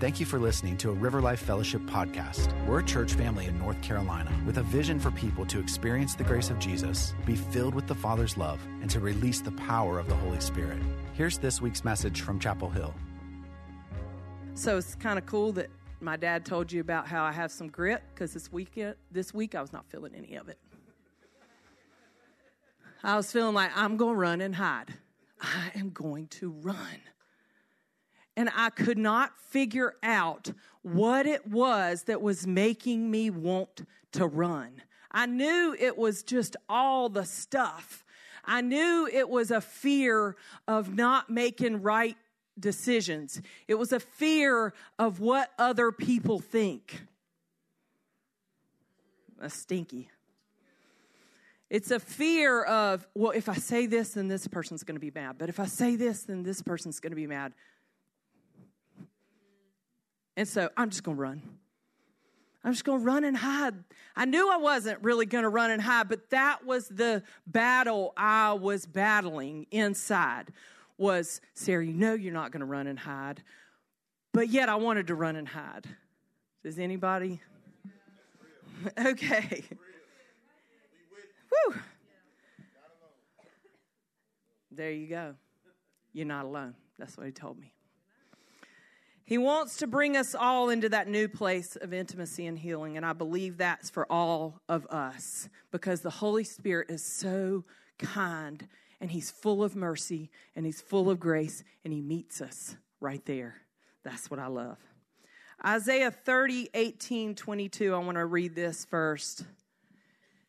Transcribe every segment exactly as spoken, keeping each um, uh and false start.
Thank you for listening to a River Life Fellowship podcast. We're a church family in North Carolina with a vision for people to experience the grace of Jesus, be filled with the Father's love, and to release the power of the Holy Spirit. Here's this week's message from Chapel Hill. So it's kind of cool that my dad told you about how I have some grit, because this weekend, this week I was not feeling any of it. I was feeling like, I'm going to run and hide. I am going to run. And I could not figure out what it was that was making me want to run. I knew it was just all the stuff. I knew it was a fear of not making right decisions. It was a fear of what other people think. That's stinky. It's a fear of, well, if I say this, then this person's going to be mad. But if I say this, then this person's going to be mad. And so I'm just going to run. I'm just going to run and hide. I knew I wasn't really going to run and hide, but that was the battle I was battling inside was, Sarah, you know you're not going to run and hide, but yet I wanted to run and hide. Does anybody? Okay. Woo. There you go. You're not alone. That's what he told me. He wants to bring us all into that new place of intimacy and healing, and I believe that's for all of us because the Holy Spirit is so kind, and he's full of mercy, and he's full of grace, and he meets us right there. That's what I love. Isaiah thirty, eighteen, twenty-two, I want to read this first.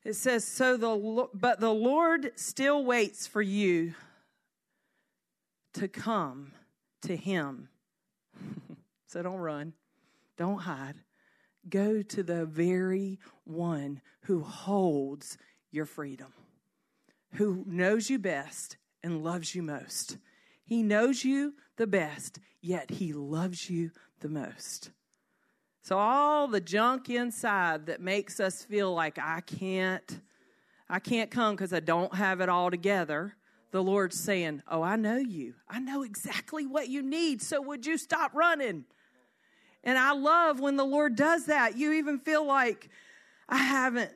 It says, "So the but the Lord still waits for you to come to him." So don't run. Don't hide. Go to the very one who holds your freedom, who knows you best and loves you most. He knows you the best, yet he loves you the most. So all the junk inside that makes us feel like I can't, I can't come because I don't have it all together. The Lord's saying, oh, I know you. I know exactly what you need. So would you stop running? And I love when the Lord does that. You even feel like I haven't.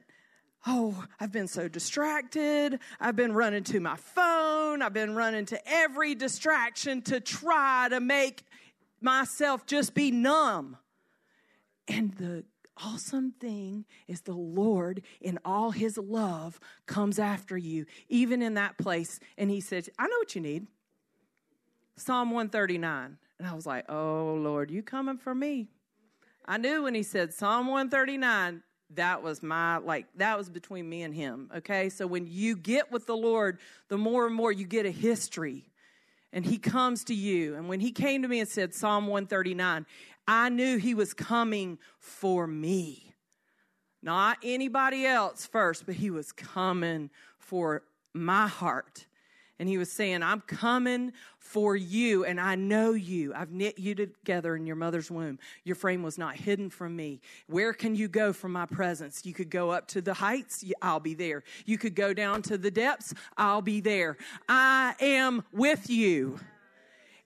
Oh, I've been so distracted. I've been running to my phone. I've been running to every distraction to try to make myself just be numb. And the awesome thing is the Lord in all his love comes after you, even in that place. And he says, I know what you need. Psalm one thirty-nine. And I was like, oh, Lord, you coming for me. I knew when he said Psalm one thirty-nine, that was my, like, that was between me and him. Okay. So when you get with the Lord, the more and more you get a history and he comes to you. And when he came to me and said Psalm one thirty-nine, I knew he was coming for me, not anybody else first, but he was coming for my heart. And he was saying, I'm coming for you, and I know you. I've knit you together in your mother's womb. Your frame was not hidden from me. Where can you go from my presence? You could go up to the heights. I'll be there. You could go down to the depths. I'll be there. I am with you.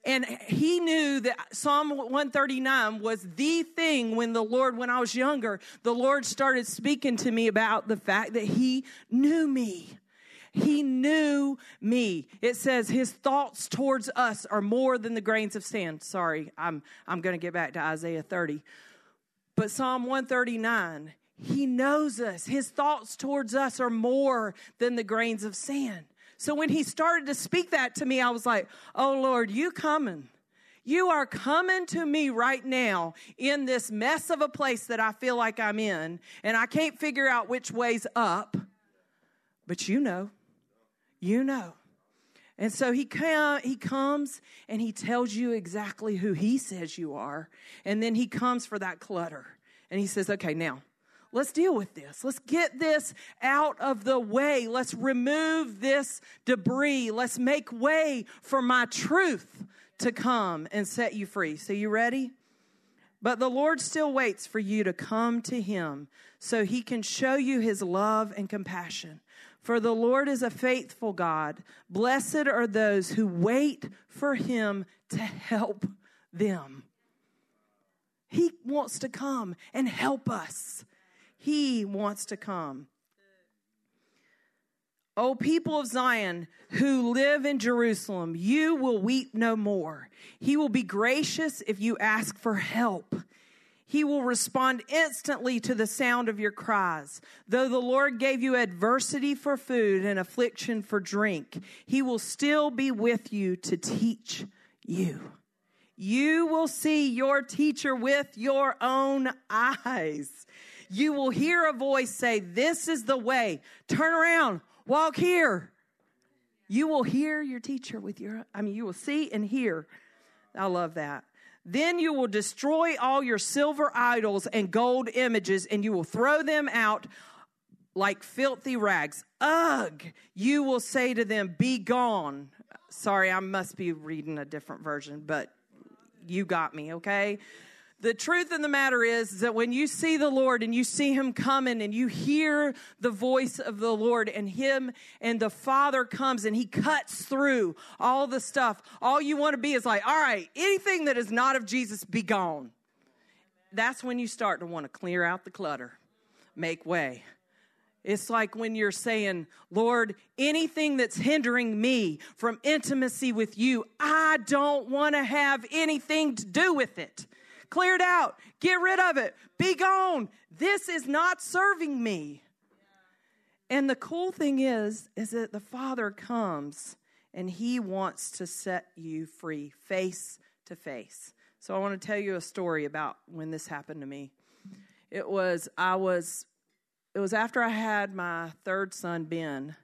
And he knew that Psalm one thirty-nine was the thing when the Lord, when I was younger, the Lord started speaking to me about the fact that he knew me. He knew me. It says his thoughts towards us are more than the grains of sand. Sorry, I'm I'm going to get back to Isaiah thirty. But Psalm one thirty-nine, he knows us. His thoughts towards us are more than the grains of sand. So when he started to speak that to me, I was like, oh, Lord, you coming. You are coming to me right now in this mess of a place that I feel like I'm in, and I can't figure out which way's up. But you know, you know. And so he come, he comes and he tells you exactly who he says you are. And then he comes for that clutter. And he says, okay, now. Let's deal with this. Let's get this out of the way. Let's remove this debris. Let's make way for my truth to come and set you free. So you ready? But the Lord still waits for you to come to him so he can show you his love and compassion. For the Lord is a faithful God. Blessed are those who wait for him to help them. He wants to come and help us. He wants to come. O people of Zion who live in Jerusalem, you will weep no more. He will be gracious if you ask for help. He will respond instantly to the sound of your cries. Though the Lord gave you adversity for food and affliction for drink, he will still be with you to teach you. You will see your teacher with your own eyes. You will hear a voice say, "This is the way. Turn around. Walk here." You will hear your teacher with your, I mean, you will see and hear. I love that. Then you will destroy all your silver idols and gold images, and you will throw them out like filthy rags. Ugh! You will say to them, "Be gone." Sorry, I must be reading a different version, but you got me, okay? The truth of the matter is, is that when you see the Lord and you see him coming and you hear the voice of the Lord and him and the Father comes and he cuts through all the stuff, all you want to be is like, all right, anything that is not of Jesus, be gone. That's when you start to want to clear out the clutter, make way. It's like when you're saying, "Lord, anything that's hindering me from intimacy with you, I don't want to have anything to do with it. Clear it out. Get rid of it. Be gone. This is not serving me." Yeah. And the cool thing is, is that the Father comes and he wants to set you free face to face. So I want to tell you a story about when this happened to me. It was, I was, it was after I had my third son, Ben.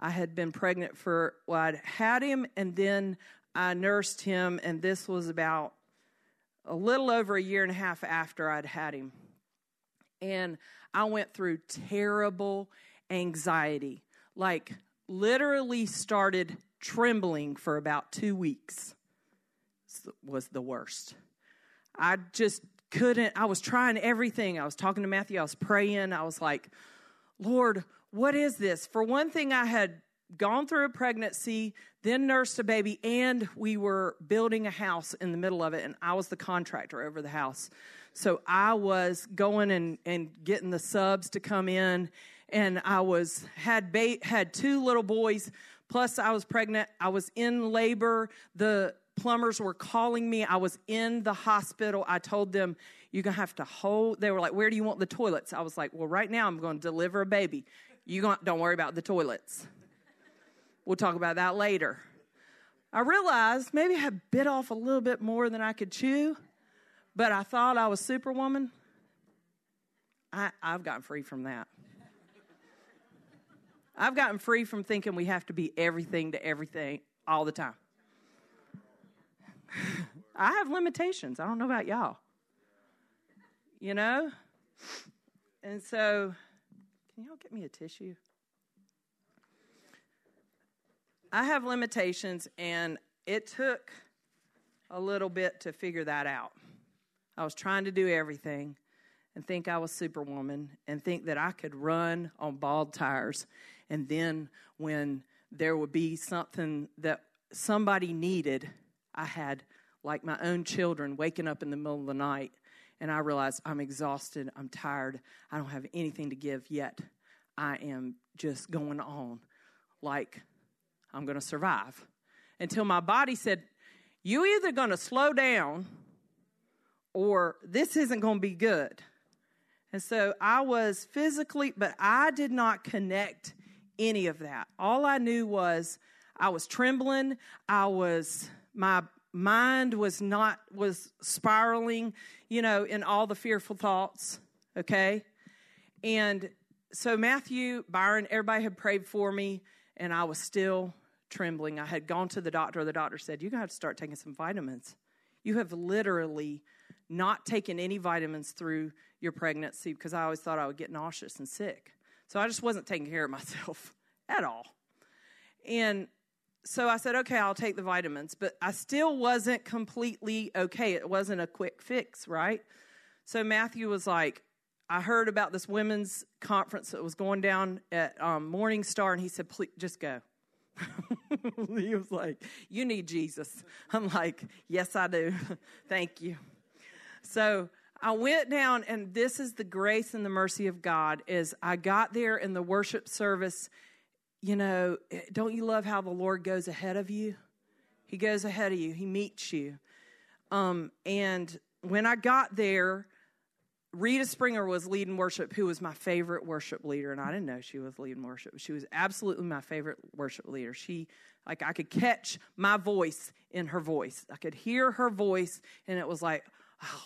I had been pregnant for, well, I'd had him and then I nursed him, and this was about a little over a year and a half after I'd had him. And I went through terrible anxiety, like literally started trembling for about two weeks. It was the worst. I just couldn't, I was trying everything. I was talking to Matthew, I was praying. I was like, "Lord, what is this?" For one thing, I had gone through a pregnancy, then nursed a baby, and we were building a house in the middle of it, and I was the contractor over the house. So I was going and, and getting the subs to come in, and I was had ba- had two little boys, plus I was pregnant. I was in labor. The plumbers were calling me. I was in the hospital. I told them, "You're going to have to hold." They were like, "Where do you want the toilets?" I was like, "Well, right now I'm going to deliver a baby. You gonna, don't worry about the toilets. We'll talk about that later." I realized maybe I had bit off a little bit more than I could chew, but I thought I was Superwoman. I, I've gotten free from that. I've gotten free from thinking we have to be everything to everything all the time. I have limitations. I don't know about y'all. You know? And so, can y'all get me a tissue? I have limitations, and it took a little bit to figure that out. I was trying to do everything and think I was Superwoman and think that I could run on bald tires. And then when there would be something that somebody needed, I had like my own children waking up in the middle of the night, and I realized I'm exhausted, I'm tired, I don't have anything to give yet. I am just going on like I'm going to survive, until my body said, "You either going to slow down or this isn't going to be good." And so I was physically, but I did not connect any of that. All I knew was I was trembling. I was, my mind was not, was spiraling, you know, in all the fearful thoughts. Okay. And so Matthew, Byron, everybody had prayed for me, and I was still trembling. I had gone to the doctor. The doctor said, "You're going to have to start taking some vitamins. You have literally not taken any vitamins through your pregnancy," because I always thought I would get nauseous and sick. So I just wasn't taking care of myself at all. And so I said, "Okay, I'll take the vitamins." But I still wasn't completely okay. It wasn't a quick fix, right? So Matthew was like, "I heard about this women's conference that was going down at um, Morningstar," and he said, "Please, just go." He was like, "You need Jesus." I'm like, "Yes, I do." Thank you. So I went down, and this is the grace and the mercy of God, is I got there in the worship service. You know, don't you love how the Lord goes ahead of you? He goes ahead of you. He meets you. Um, and when I got there, Rita Springer was leading worship, who was my favorite worship leader. And I didn't know she was leading worship. She was absolutely my favorite worship leader. She, like, I could catch my voice in her voice. I could hear her voice, and it was like, oh,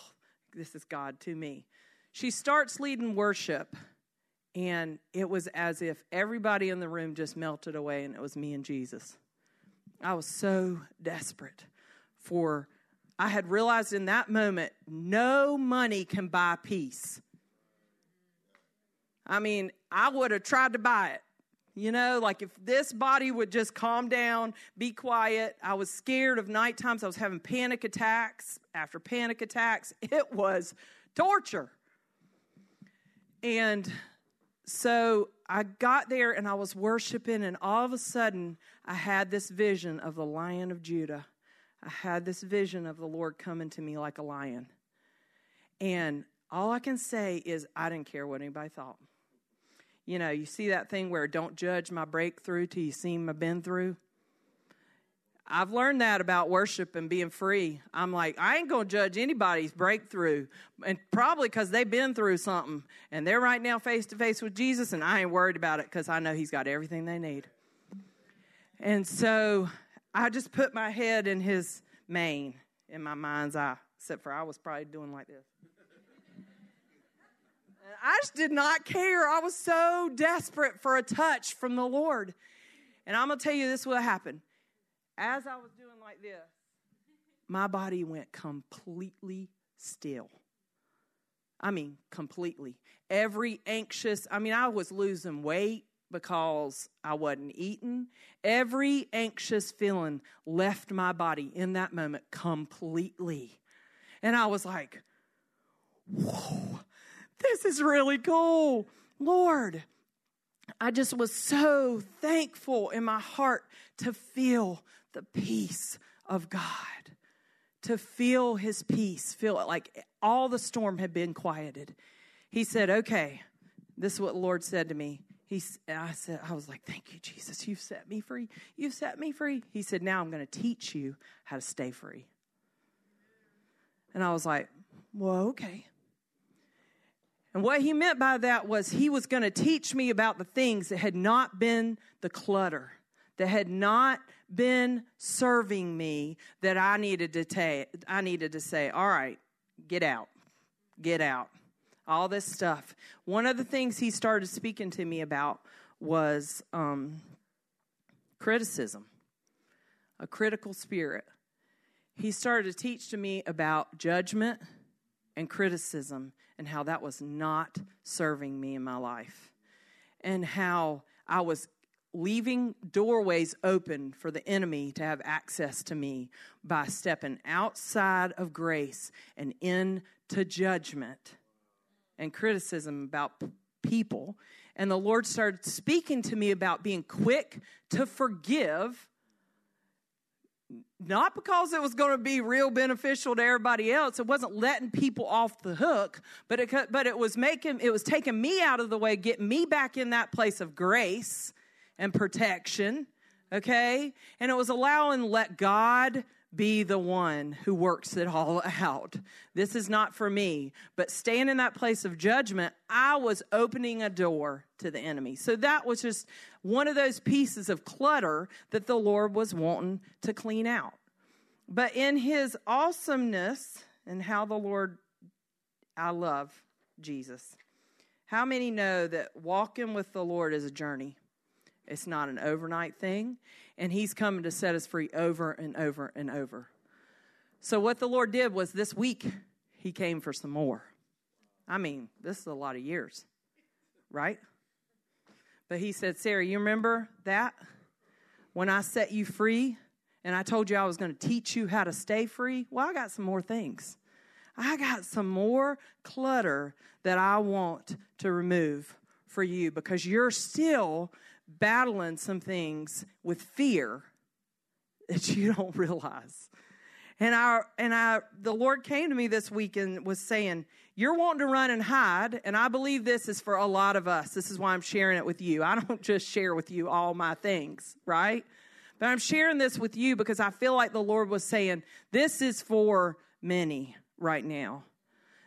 this is God to me. She starts leading worship, and it was as if everybody in the room just melted away, and it was me and Jesus. I was so desperate for, I had realized in that moment, no money can buy peace. I mean, I would have tried to buy it. You know, like if this body would just calm down, be quiet. I was scared of night times. I was having panic attacks after panic attacks. It was torture. And so I got there and I was worshiping, and all of a sudden I had this vision of the Lion of Judah. I had this vision of the Lord coming to me like a lion. And all I can say is I didn't care what anybody thought. You know, you see that thing where don't judge my breakthrough till you see my been through. I've learned that about worship and being free. I'm like, I ain't going to judge anybody's breakthrough. And probably because they've been through something. And they're right now face to face with Jesus. And I ain't worried about it because I know he's got everything they need. And so I just put my head in his mane, in my mind's eye. Except for I was probably doing like this. I just did not care. I was so desperate for a touch from the Lord. And I'm going to tell you this will happen. As I was doing like this, my body went completely still. I mean, completely. Every anxious, I mean, I was losing weight because I wasn't eating. Every anxious feeling left my body in that moment completely. And I was like, whoa. This is really cool. Lord, I just was so thankful in my heart to feel the peace of God, to feel his peace, feel it like all the storm had been quieted. He said, okay, this is what the Lord said to me. He, I said, I was like, thank you, Jesus. You've set me free. You've set me free. He said, now I'm going to teach you how to stay free. And I was like, well, okay. And what he meant by that was he was going to teach me about the things that had not been the clutter, that had not been serving me, that I needed to take. I needed to say, all right, get out, get out, all this stuff. One of the things he started speaking to me about was um, criticism, a critical spirit. He started to teach to me about judgment and criticism, and how that was not serving me in my life, and how I was leaving doorways open for the enemy to have access to me by stepping outside of grace and into judgment and criticism about people. And the Lord started speaking to me about being quick to forgive, not because it was going to be real beneficial to everybody else. It wasn't letting people off the hook, but it but it was making it was taking me out of the way, getting me back in that place of grace and protection, okay? And it was allowing let God be the one who works it all out. This is not for me, but staying in that place of judgment, I was opening a door to the enemy. So that was just one of those pieces of clutter that the Lord was wanting to clean out. But in his awesomeness and how the Lord, I love Jesus. How many know that walking with the Lord is a journey? It's not an overnight thing. And he's coming to set us free over and over and over. So what the Lord did was this week, he came for some more. I mean, this is a lot of years, right? But he said, Sarah, you remember that? When I set you free and I told you I was going to teach you how to stay free? Well, I got some more things. I got some more clutter that I want to remove for you because you're still battling some things with fear that you don't realize. And I, and I, the Lord came to me this week and was saying, you're wanting to run and hide, and I believe this is for a lot of us. This is why I'm sharing it with you. I don't just share with you all my things, right? But I'm sharing this with you because I feel like the Lord was saying, this is for many right now.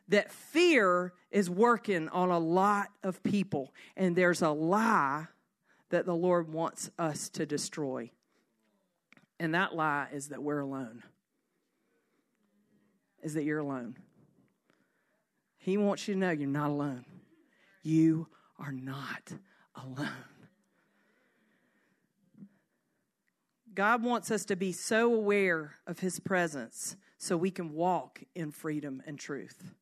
That fear is working on a lot of people, and there's a lie that the Lord wants us to destroy. And that lie is that we're alone. Is that you're alone. He wants you to know you're not alone. You are not alone. God wants us to be so aware of His presence so we can walk in freedom and truth.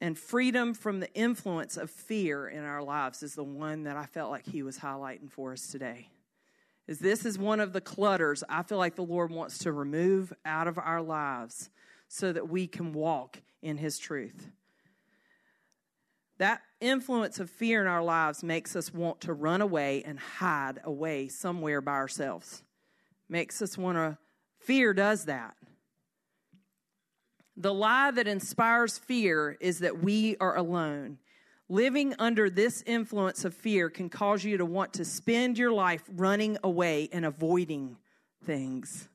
And freedom from the influence of fear in our lives is the one that I felt like He was highlighting for us today. Is this is one of the clutters I feel like the Lord wants to remove out of our lives so that we can walk in His truth. That influence of fear in our lives makes us want to run away and hide away somewhere by ourselves. Makes us want to, fear does that. The lie that inspires fear is that we are alone. Living under this influence of fear can cause you to want to spend your life running away and avoiding things.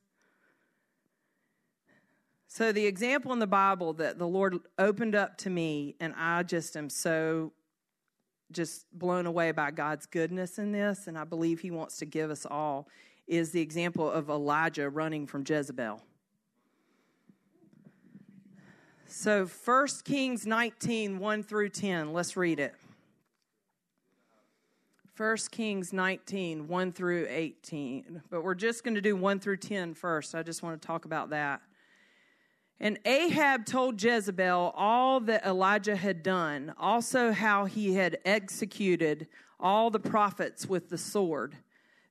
So the example in the Bible that the Lord opened up to me, and I just am so just blown away by God's goodness in this, and I believe He wants to give us all, is the example of Elijah running from Jezebel. So First Kings nineteen, one through ten. Let's read it. First Kings nineteen, one through eighteen. But we're just going to do one through ten first. I just want to talk about that. And Ahab told Jezebel all that Elijah had done, also how he had executed all the prophets with the sword.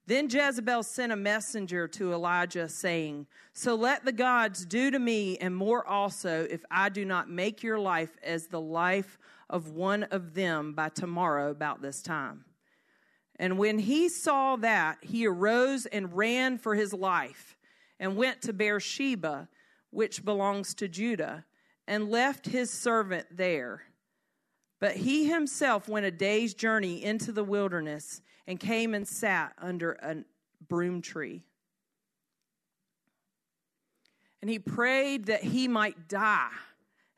Then Jezebel sent a messenger to Elijah, saying, so let the gods do to me and more also, if I do not make your life as the life of one of them by tomorrow about this time. And when he saw that, he arose and ran for his life and went to Beersheba, which belongs to Judah, and left his servant there. But he himself went a day's journey into the wilderness and came and sat under a broom tree. And he prayed that he might die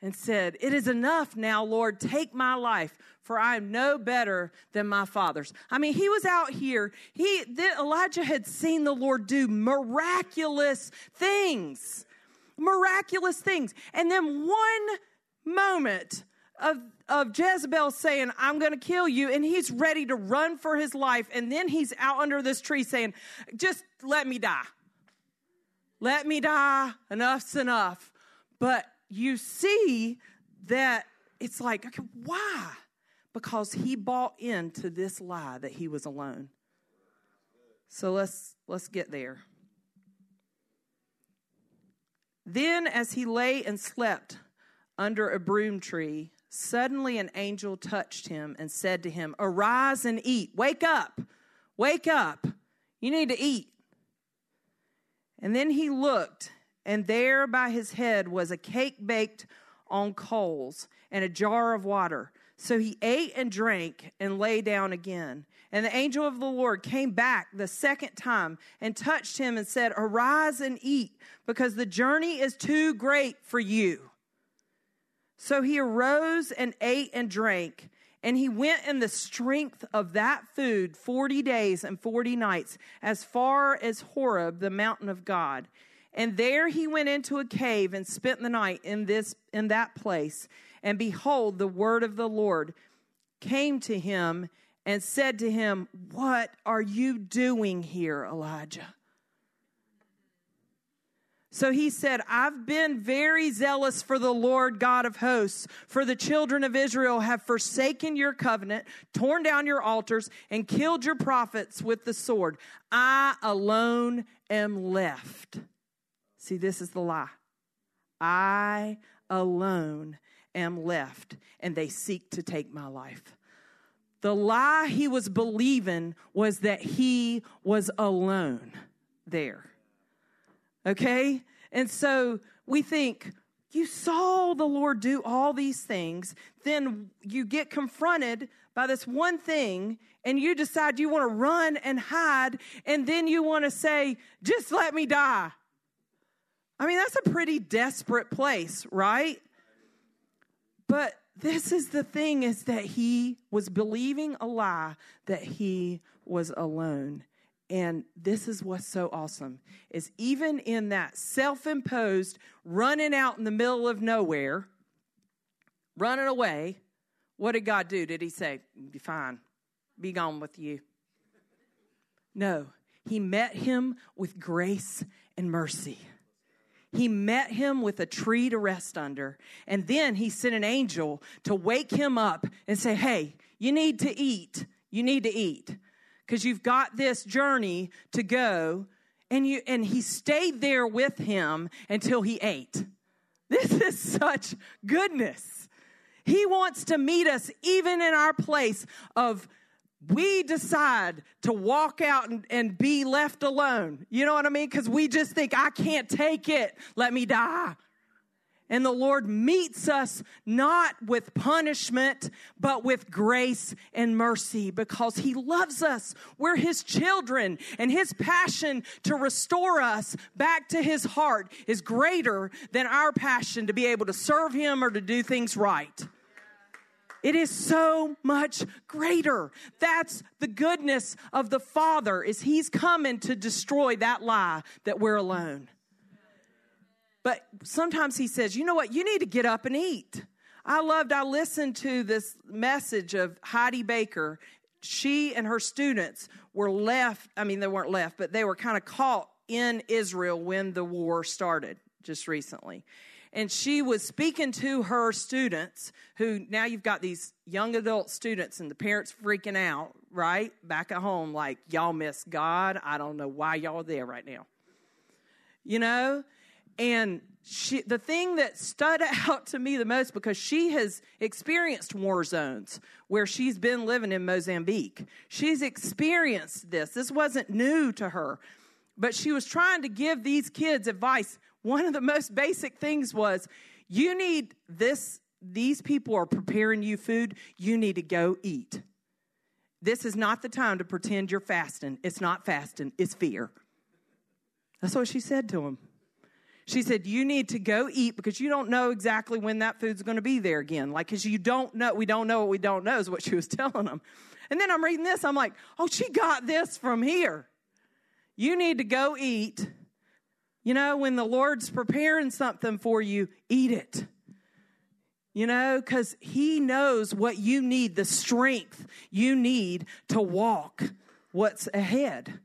and said, it is enough now, Lord, take my life, for I am no better than my fathers. I mean, he was out here. He, Elijah had seen the Lord do miraculous things, miraculous things. And then one moment of of Jezebel saying, I'm going to kill you, and he's ready to run for his life, and then he's out under this tree saying, just let me die. Let me die. Enough's enough. But you see that it's like, okay, why? Because he bought into this lie that he was alone. So let's let's get there. Then as he lay and slept under a broom tree, suddenly an angel touched him and said to him, arise and eat. Wake up. Wake up. You need to eat. And then he looked, and there by his head was a cake baked on coals and a jar of water. So he ate and drank and lay down again. And the angel of the Lord came back the second time and touched him and said, arise and eat, because the journey is too great for you. So he arose and ate and drank, and he went in the strength of that food forty days and forty nights, as far as Horeb, the mountain of God. And there he went into a cave and spent the night in this in that place. And behold, the word of the Lord came to him and said to him, what are you doing here, Elijah? So he said, I've been very zealous for the Lord God of hosts, for the children of Israel have forsaken your covenant, torn down your altars, and killed your prophets with the sword. I alone am left. See, this is the lie. I alone am left, and they seek to take my life. The lie he was believing was that he was alone there. Okay? And so we think, you saw the Lord do all these things. Then you get confronted by this one thing, and you decide you want to run and hide, and then you want to say, just let me die. I mean, that's a pretty desperate place, right? But this is the thing, is that he was believing a lie that he was alone. And this is what's so awesome, is even in that self-imposed running out in the middle of nowhere, running away, what did God do? Did he say, be fine, be gone with you? No, he met him with grace and mercy. He met him with a tree to rest under. And then he sent an angel to wake him up and say, hey, you need to eat. You need to eat. Because you've got this journey to go. And you and he stayed there with him until he ate. This is such goodness. He wants to meet us even in our place of we decide to walk out and, and be left alone. You know what I mean? Because we just think, I can't take it. Let me die. And the Lord meets us not with punishment, but with grace and mercy, because he loves us. We're his children, and his passion to restore us back to his heart is greater than our passion to be able to serve him or to do things right. It is so much greater. That's the goodness of the Father, is he's coming to destroy that lie that we're alone. But sometimes he says, you know what? You need to get up and eat. I loved, I listened to this message of Heidi Baker. She and her students were left. I mean, they weren't left, but they were kind of caught in Israel when the war started just recently. And she was speaking to her students, who now you've got these young adult students and the parents freaking out, right? Back at home, like, y'all miss God. I don't know why y'all are there right now. You know? And she, the thing that stood out to me the most, because she has experienced war zones where she's been living in Mozambique. She's experienced this. This wasn't new to her. But she was trying to give these kids advice. One of the most basic things was, you need this, these people are preparing you food, you need to go eat. This is not the time to pretend you're fasting. It's not fasting, it's fear. That's what she said to him. She said, you need to go eat, because you don't know exactly when that food's going to be there again. Like, because you don't know, we don't know what we don't know is what she was telling them. And then I'm reading this, I'm like, oh, she got this from here. You need to go eat. You know, when the Lord's preparing something for you, eat it. You know, because he knows what you need, the strength you need to walk what's ahead.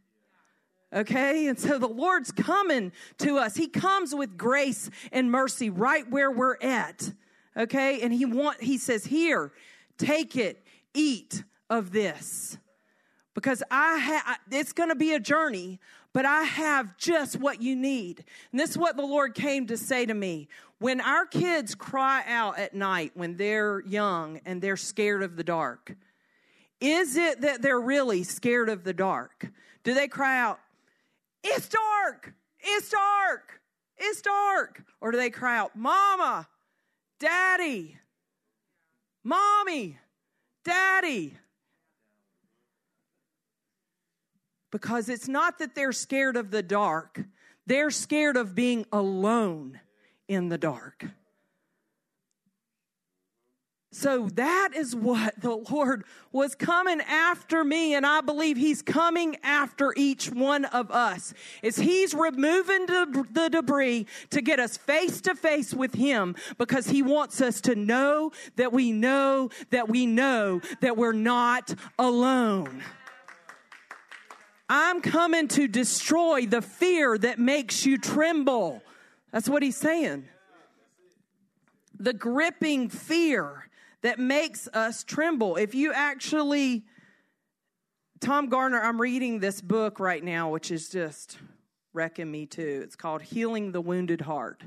Okay? And so the Lord's coming to us. He comes with grace and mercy right where we're at. Okay? And he want, he says, here, take it, eat of this. Because I ha- it's going to be a journey, but I have just what you need. And this is what the Lord came to say to me. When our kids cry out at night when they're young and they're scared of the dark, is it that they're really scared of the dark? Do they cry out, it's dark, it's dark, it's dark? Or do they cry out, Mama, Daddy, Mommy, Daddy? Because it's not that they're scared of the dark. They're scared of being alone in the dark. So that is what the Lord was coming after me, and I believe he's coming after each one of us. Is he's removing the, the debris to get us face to face with him, because he wants us to know that we know that we know that we're not alone. I'm coming to destroy the fear that makes you tremble. That's what he's saying. The gripping fear that makes us tremble. If you actually, Tom Garner, I'm reading this book right now, which is just wrecking me too. It's called Healing the Wounded Heart.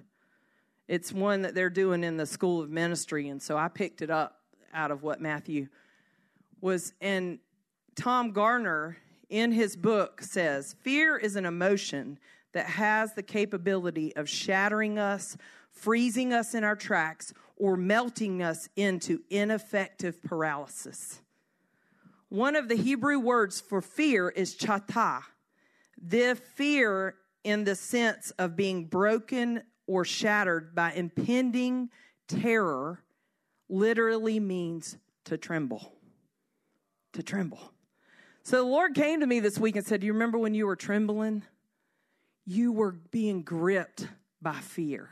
It's one that they're doing in the School of Ministry. And so I picked it up out of what Matthew was. And Tom Garner, in his book, says, fear is an emotion that has the capability of shattering us, freezing us in our tracks, or melting us into ineffective paralysis. One of the Hebrew words for fear is chata. The fear in the sense of being broken or shattered by impending terror literally means to tremble. To tremble. So the Lord came to me this week and said, do you remember when you were trembling? You were being gripped by fear.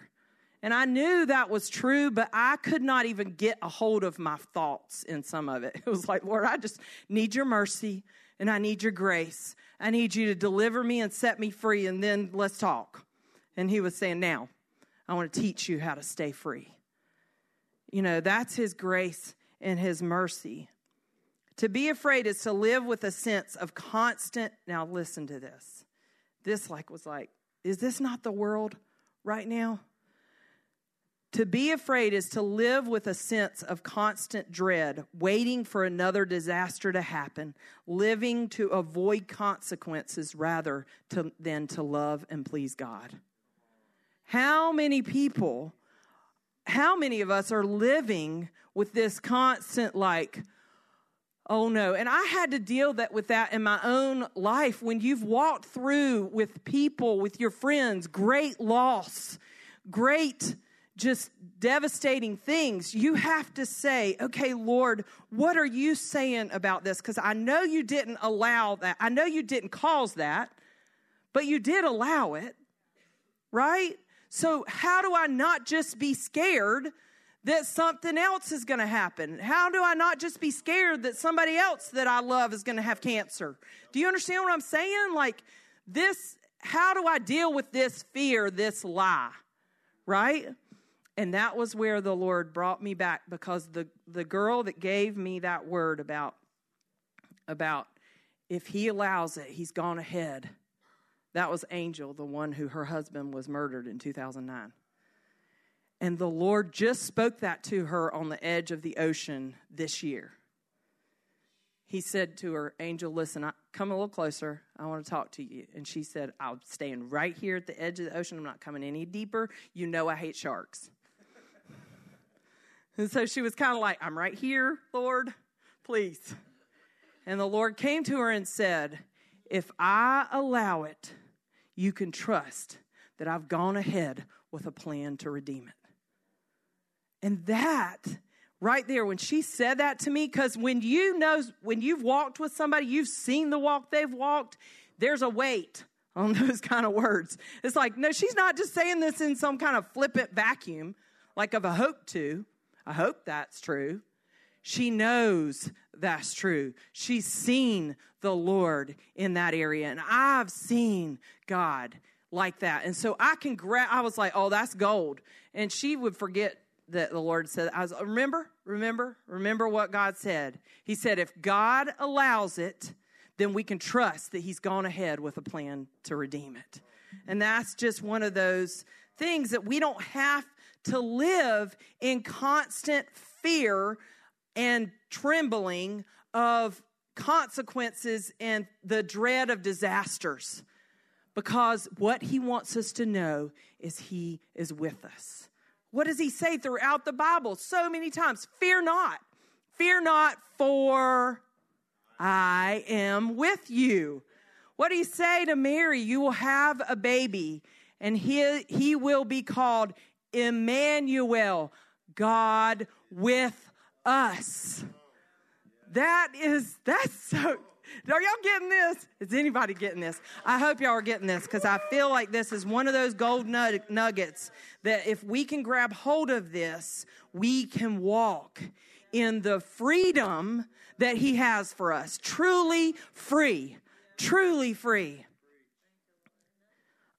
And I knew that was true, but I could not even get a hold of my thoughts in some of it. It was like, Lord, I just need your mercy and I need your grace. I need you to deliver me and set me free, and then let's talk. And he was saying, now, I want to teach you how to stay free. You know, that's his grace and his mercy. To be afraid is to live with a sense of constant, now listen to this. This like was like, is this not the world right now? To be afraid is to live with a sense of constant dread, waiting for another disaster to happen, living to avoid consequences rather to, than to love and please God. How many people, how many of us are living with this constant like, oh no. And I had to deal that with that in my own life when you've walked through with people, with your friends, great loss, great just devastating things, you have to say, okay, Lord, what are you saying about this? Because I know you didn't allow that. I know you didn't cause that, but you did allow it, right? So how do I not just be scared that something else is going to happen? How do I not just be scared that somebody else that I love is going to have cancer? Do you understand what I'm saying? Like this, how do I deal with this fear, this lie, right? And that was where the Lord brought me back, because the, the girl that gave me that word about, about if he allows it, he's gone ahead. That was Angel, the one who her husband was murdered in two thousand nine. And the Lord just spoke that to her on the edge of the ocean this year. He said to her, Angel, listen, I, come a little closer. I want to talk to you. And she said, I'll stand right here at the edge of the ocean. I'm not coming any deeper. You know I hate sharks. And so she was kind of like, I'm right here, Lord, please. And the Lord came to her and said, if I allow it, you can trust that I've gone ahead with a plan to redeem it. And that right there, when she said that to me, because when you know, when you've walked with somebody, you've seen the walk they've walked, there's a weight on those kind of words. It's like, no, she's not just saying this in some kind of flippant vacuum, like of a hope to. I hope that's true. She knows that's true. She's seen the Lord in that area. And I've seen God like that. And so I can grab, I was like, oh, that's gold. And she would forget that the Lord said, I was, remember, remember, remember what God said. He said, if God allows it, then we can trust that he's gone ahead with a plan to redeem it. And that's just one of those things that we don't have to live in constant fear and trembling of consequences and the dread of disasters. Because what he wants us to know is he is with us. What does he say throughout the Bible so many times? Fear not. Fear not, for I am with you. What did he say to Mary? You will have a baby, and he, he will be called Emmanuel, God with us. That is, that's so, are y'all getting this? Is anybody getting this? I hope y'all are getting this, because I feel like this is one of those gold nuggets that if we can grab hold of this, we can walk in the freedom that he has for us. Truly free, truly free.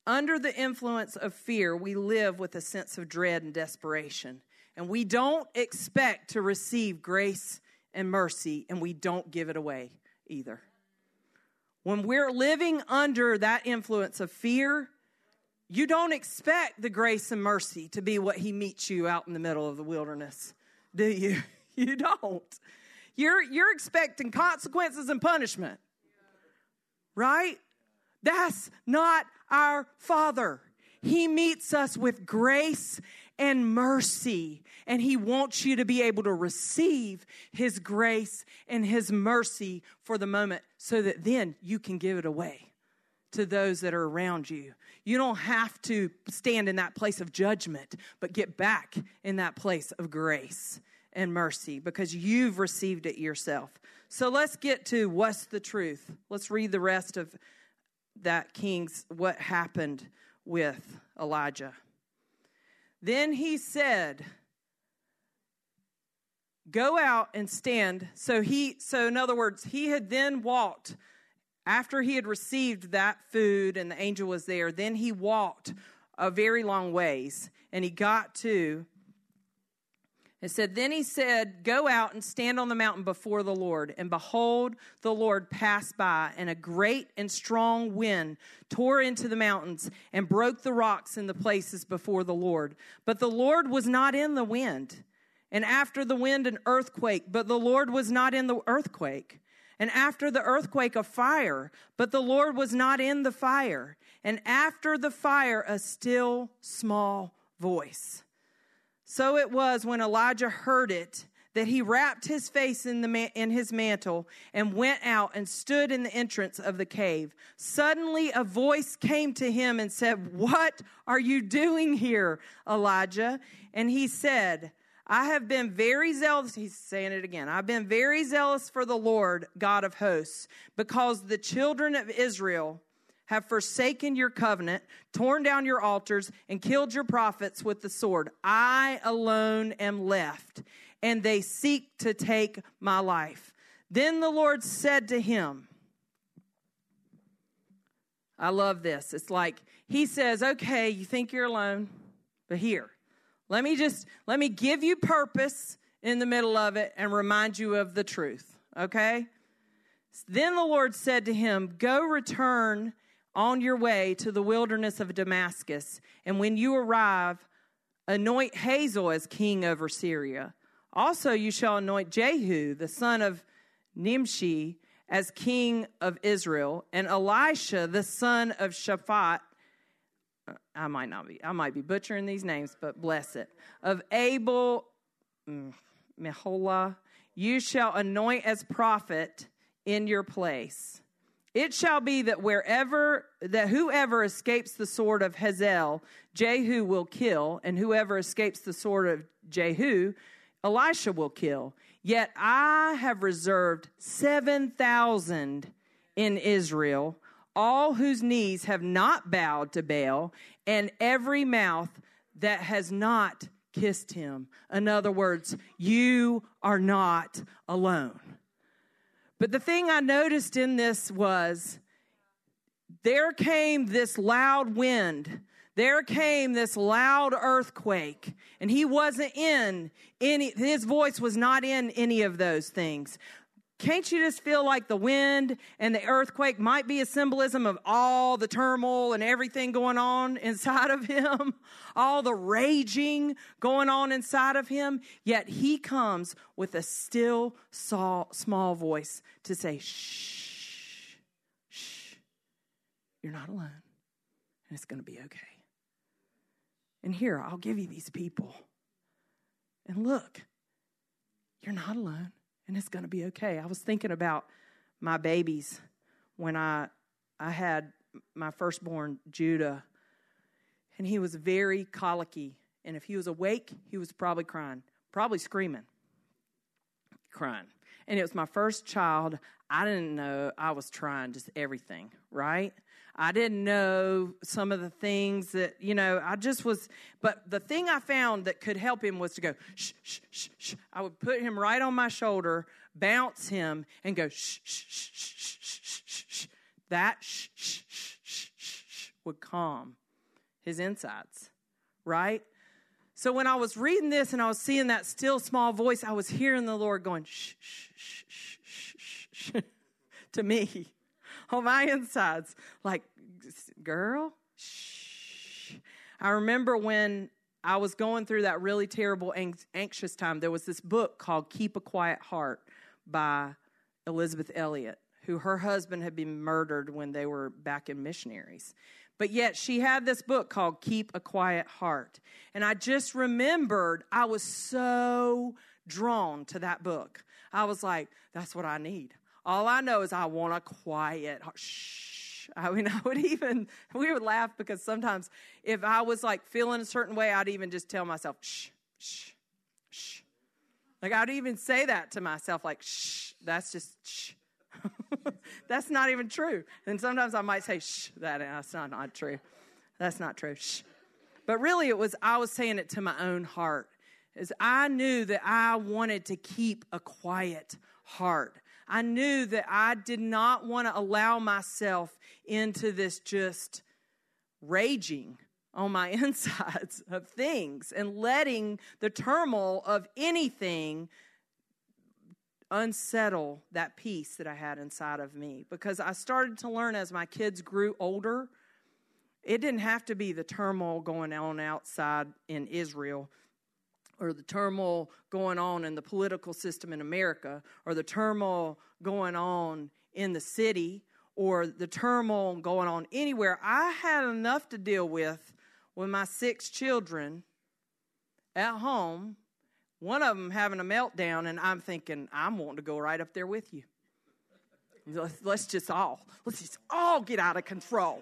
Under the influence of fear, we live with a sense of dread and desperation. And we don't expect to receive grace and mercy, and we don't give it away either. When we're living under that influence of fear, you don't expect the grace and mercy to be what he meets you out in the middle of the wilderness, do you? You don't. You're, you're expecting consequences and punishment, right? That's not our Father. He meets us with grace and mercy, and He wants you to be able to receive His grace and His mercy for the moment so that then you can give it away to those that are around you. You don't have to stand in that place of judgment, but get back in that place of grace and mercy because you've received it yourself. So let's get to what's the truth. Let's read the rest of that king's, what happened with Elijah. Then he said, go out and stand. So he, so in other words, he had then walked after he had received that food and the angel was there. Then he walked a very long ways and he got to, it said, then he said, go out and stand on the mountain before the Lord. And behold, the Lord passed by, and a great and strong wind tore into the mountains and broke the rocks in the places before the Lord. But the Lord was not in the wind. And after the wind, an earthquake. But the Lord was not in the earthquake. And after the earthquake, a fire. But the Lord was not in the fire. And after the fire, a still small voice. So it was when Elijah heard it that he wrapped his face in the ma- in his mantle and went out and stood in the entrance of the cave. Suddenly a voice came to him and said, what are you doing here, Elijah? And he said, I have been very zealous. He's saying it again. I've been very zealous for the Lord, God of hosts, because the children of Israel have forsaken your covenant, torn down your altars, and killed your prophets with the sword. I alone am left, and they seek to take my life. Then the Lord said to him, I love this. It's like he says, okay, you think you're alone, but here, let me just, let me give you purpose in the middle of it and remind you of the truth, okay? Then the Lord said to him, go return on your way to the wilderness of Damascus, and when you arrive, anoint Hazael as king over Syria. Also you shall anoint Jehu, the son of Nimshi, as king of Israel, and Elisha, the son of Shaphat, I might not be, I might be butchering these names, but bless it, of Abel, mm, Meholah, you shall anoint as prophet in your place. It shall be that wherever that whoever escapes the sword of Hazael, Jehu will kill, and whoever escapes the sword of Jehu, Elisha will kill. Yet I have reserved seven thousand in Israel, all whose knees have not bowed to Baal, and every mouth that has not kissed him. In other words, you are not alone. But the thing I noticed in this was there came this loud wind. There came this loud earthquake. And he wasn't in any, his voice was not in any of those things. Can't you just feel like the wind and the earthquake might be a symbolism of all the turmoil and everything going on inside of him, all the raging going on inside of him? Yet he comes with a still small voice to say, shh, shh, you're not alone, and it's going to be okay. And here, I'll give you these people. And look, you're not alone. And it's going to be okay. I was thinking about my babies when I I had my firstborn, Judah. And he was very colicky. And if he was awake, he was probably crying, probably screaming, crying. And it was my first child. I didn't know I was trying just everything, right? I didn't know some of the things that, you know, I just was. But the thing I found that could help him was to go, shh, shh, shh, shh. I would put him right on my shoulder, bounce him, and go, shh, shh, shh, shh, shh, shh, shh. That shh, shh, shh, shh, shh would calm his insides, right? So when I was reading this and I was seeing that still small voice, I was hearing the Lord going, shh, shh, shh, shh, shh, shh, shh, to me. On my insides, like, girl, shh. I remember when I was going through that really terrible, anxious time, there was this book called Keep a Quiet Heart by Elizabeth Elliott, who her husband had been murdered when they were back in missionaries. But yet she had this book called Keep a Quiet Heart. And I just remembered I was so drawn to that book. I was like, that's what I need. All I know is I want a quiet heart. Shh. I mean, I would even, we would laugh because sometimes if I was like feeling a certain way, I'd even just tell myself, shh, shh, shh. Like I'd even say that to myself, like, shh, that's just shh. That's not even true. And sometimes I might say, shh, that, that's not, not true. That's not true, shh. But really it was, I was saying it to my own heart. Is I knew that I wanted to keep a quiet heart. I knew that I did not want to allow myself into this just raging on my insides of things and letting the turmoil of anything unsettle that peace that I had inside of me. Because I started to learn as my kids grew older, it didn't have to be the turmoil going on outside in Israel, or the turmoil going on in the political system in America, or the turmoil going on in the city, or the turmoil going on anywhere. I had enough to deal with with my six children at home, one of them having a meltdown, and I'm thinking, I'm wanting to go right up there with you. Let's, let's just all, let's just all get out of control.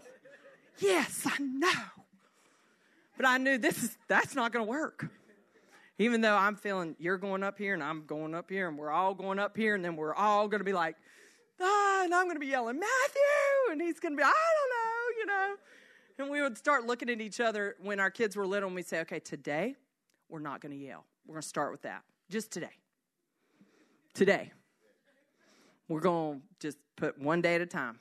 Yes, I know. But I knew this is, that's not going to work. Even though I'm feeling you're going up here and I'm going up here and we're all going up here and then we're all going to be like, ah, and I'm going to be yelling, Matthew, and he's going to be, I don't know, you know. And we would start looking at each other when our kids were little and we'd say, okay, today we're not going to yell. We're going to start with that. Just today. Today. We're going to just put one day at a time.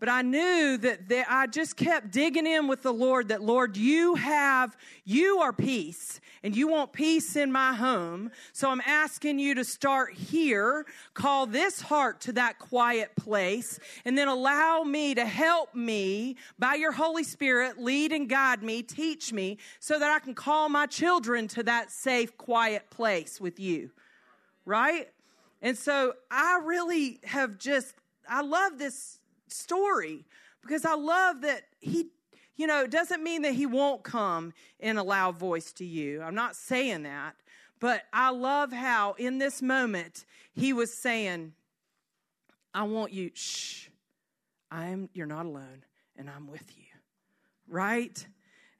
But I knew that, that I just kept digging in with the Lord, that, Lord, you have, you are peace, and you want peace in my home. So I'm asking you to start here, call this heart to that quiet place, and then allow me to help me by your Holy Spirit, lead and guide me, teach me, so that I can call my children to that safe, quiet place with you, right? And so I really have just, I love this story because I love that he, you know, it doesn't mean that he won't come in a loud voice to you. I'm not saying that, but I love how in this moment he was saying, I want you, shh, I'm, you're not alone and I'm with you, right?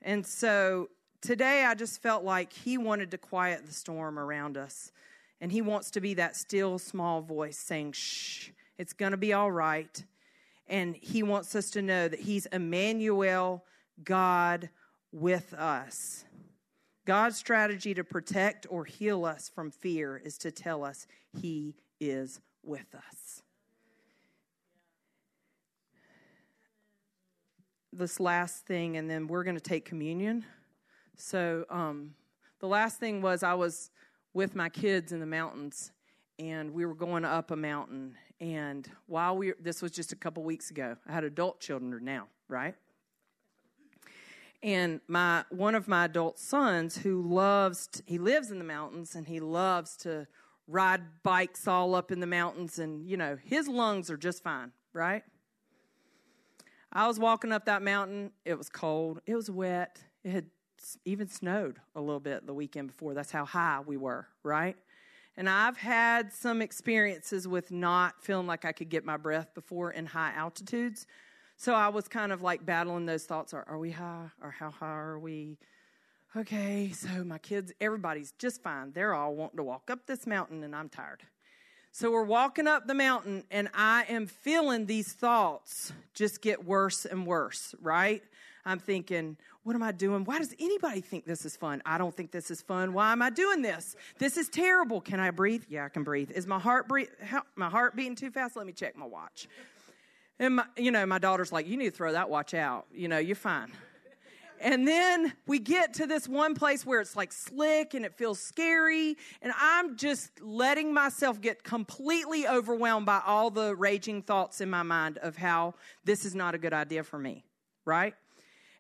And so today I just felt like he wanted to quiet the storm around us, and he wants to be that still small voice saying, shh, it's going to be all right. And he wants us to know that he's Emmanuel, God with us. God's strategy to protect or heal us from fear is to tell us he is with us. This last thing, and then we're going to take communion. So um, the last thing was I was with my kids in the mountains, and we were going up a mountain. And while we, this was just a couple weeks ago, I had adult children now, right? And my, one of my adult sons who loves, to, he lives in the mountains and he loves to ride bikes all up in the mountains, and, you know, his lungs are just fine, right? I was walking up that mountain. It was cold. It was wet. It had even snowed a little bit the weekend before. That's how high we were, right? And I've had some experiences with not feeling like I could get my breath before in high altitudes. So I was kind of like battling those thoughts. Are, are we high? Or how high are we? Okay, so my kids, everybody's just fine. They're all wanting to walk up this mountain, and I'm tired. So we're walking up the mountain, and I am feeling these thoughts just get worse and worse, right? I'm thinking, what am I doing? Why does anybody think this is fun? I don't think this is fun. Why am I doing this? This is terrible. Can I breathe? Yeah, I can breathe. Is my heart breathe? How, my heart beating too fast? Let me check my watch. And, my, you know, my daughter's like, you need to throw that watch out. You know, you're fine. And then we get to this one place where it's like slick and it feels scary. And I'm just letting myself get completely overwhelmed by all the raging thoughts in my mind of how this is not a good idea for me, right?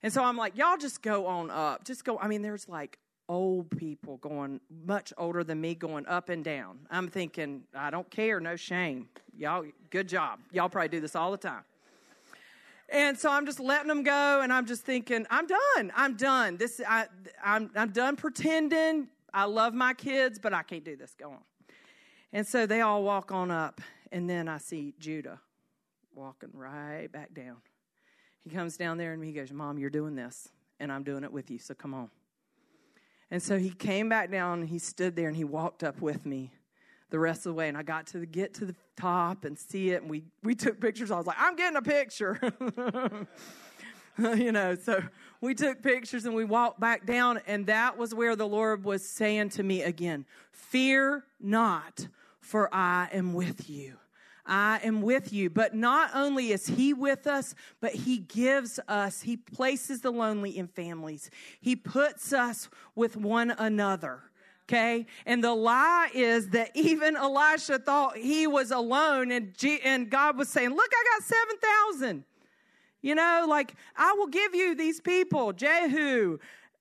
And so I'm like, y'all just go on up. Just go. I mean, there's like old people going, much older than me, going up and down. I'm thinking, I don't care, no shame. Y'all, good job. Y'all probably do this all the time. And so I'm just letting them go, and I'm just thinking, I'm done. I'm done. This, I, I'm, I'm done pretending. I love my kids, but I can't do this. Go on. And so they all walk on up, and then I see Judah walking right back down. He comes down there, and he goes, Mom, you're doing this, and I'm doing it with you, so come on. And so he came back down, and he stood there, and he walked up with me the rest of the way. And I got to the, get to the top and see it, and we, we took pictures. I was like, I'm getting a picture. You know, so we took pictures, and we walked back down, and that was where the Lord was saying to me again, fear not, for I am with you. I am with you. But not only is he with us, but he gives us, he places the lonely in families. He puts us with one another, okay? And the lie is that even Elisha thought he was alone, and G- and God was saying, look, I got seven thousand. You know, like, I will give you these people, Jehu,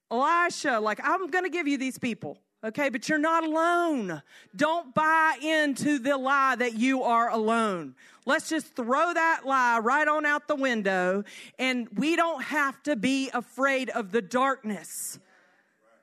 Elisha, like, I'm going to give you these people. Okay, but you're not alone. Don't buy into the lie that you are alone. Let's just throw that lie right on out the window, and we don't have to be afraid of the darkness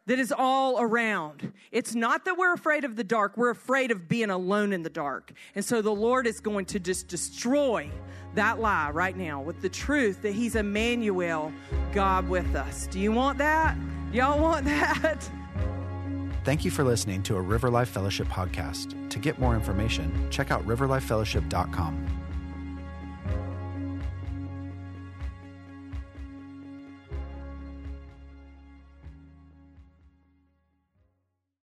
that is all around. It's not that we're afraid of the dark. We're afraid of being alone in the dark. And so the Lord is going to just destroy that lie right now with the truth that he's Emmanuel, God with us. Do you want that? Y'all want that? Thank you for listening to a River Life Fellowship podcast. To get more information, check out river life fellowship dot com.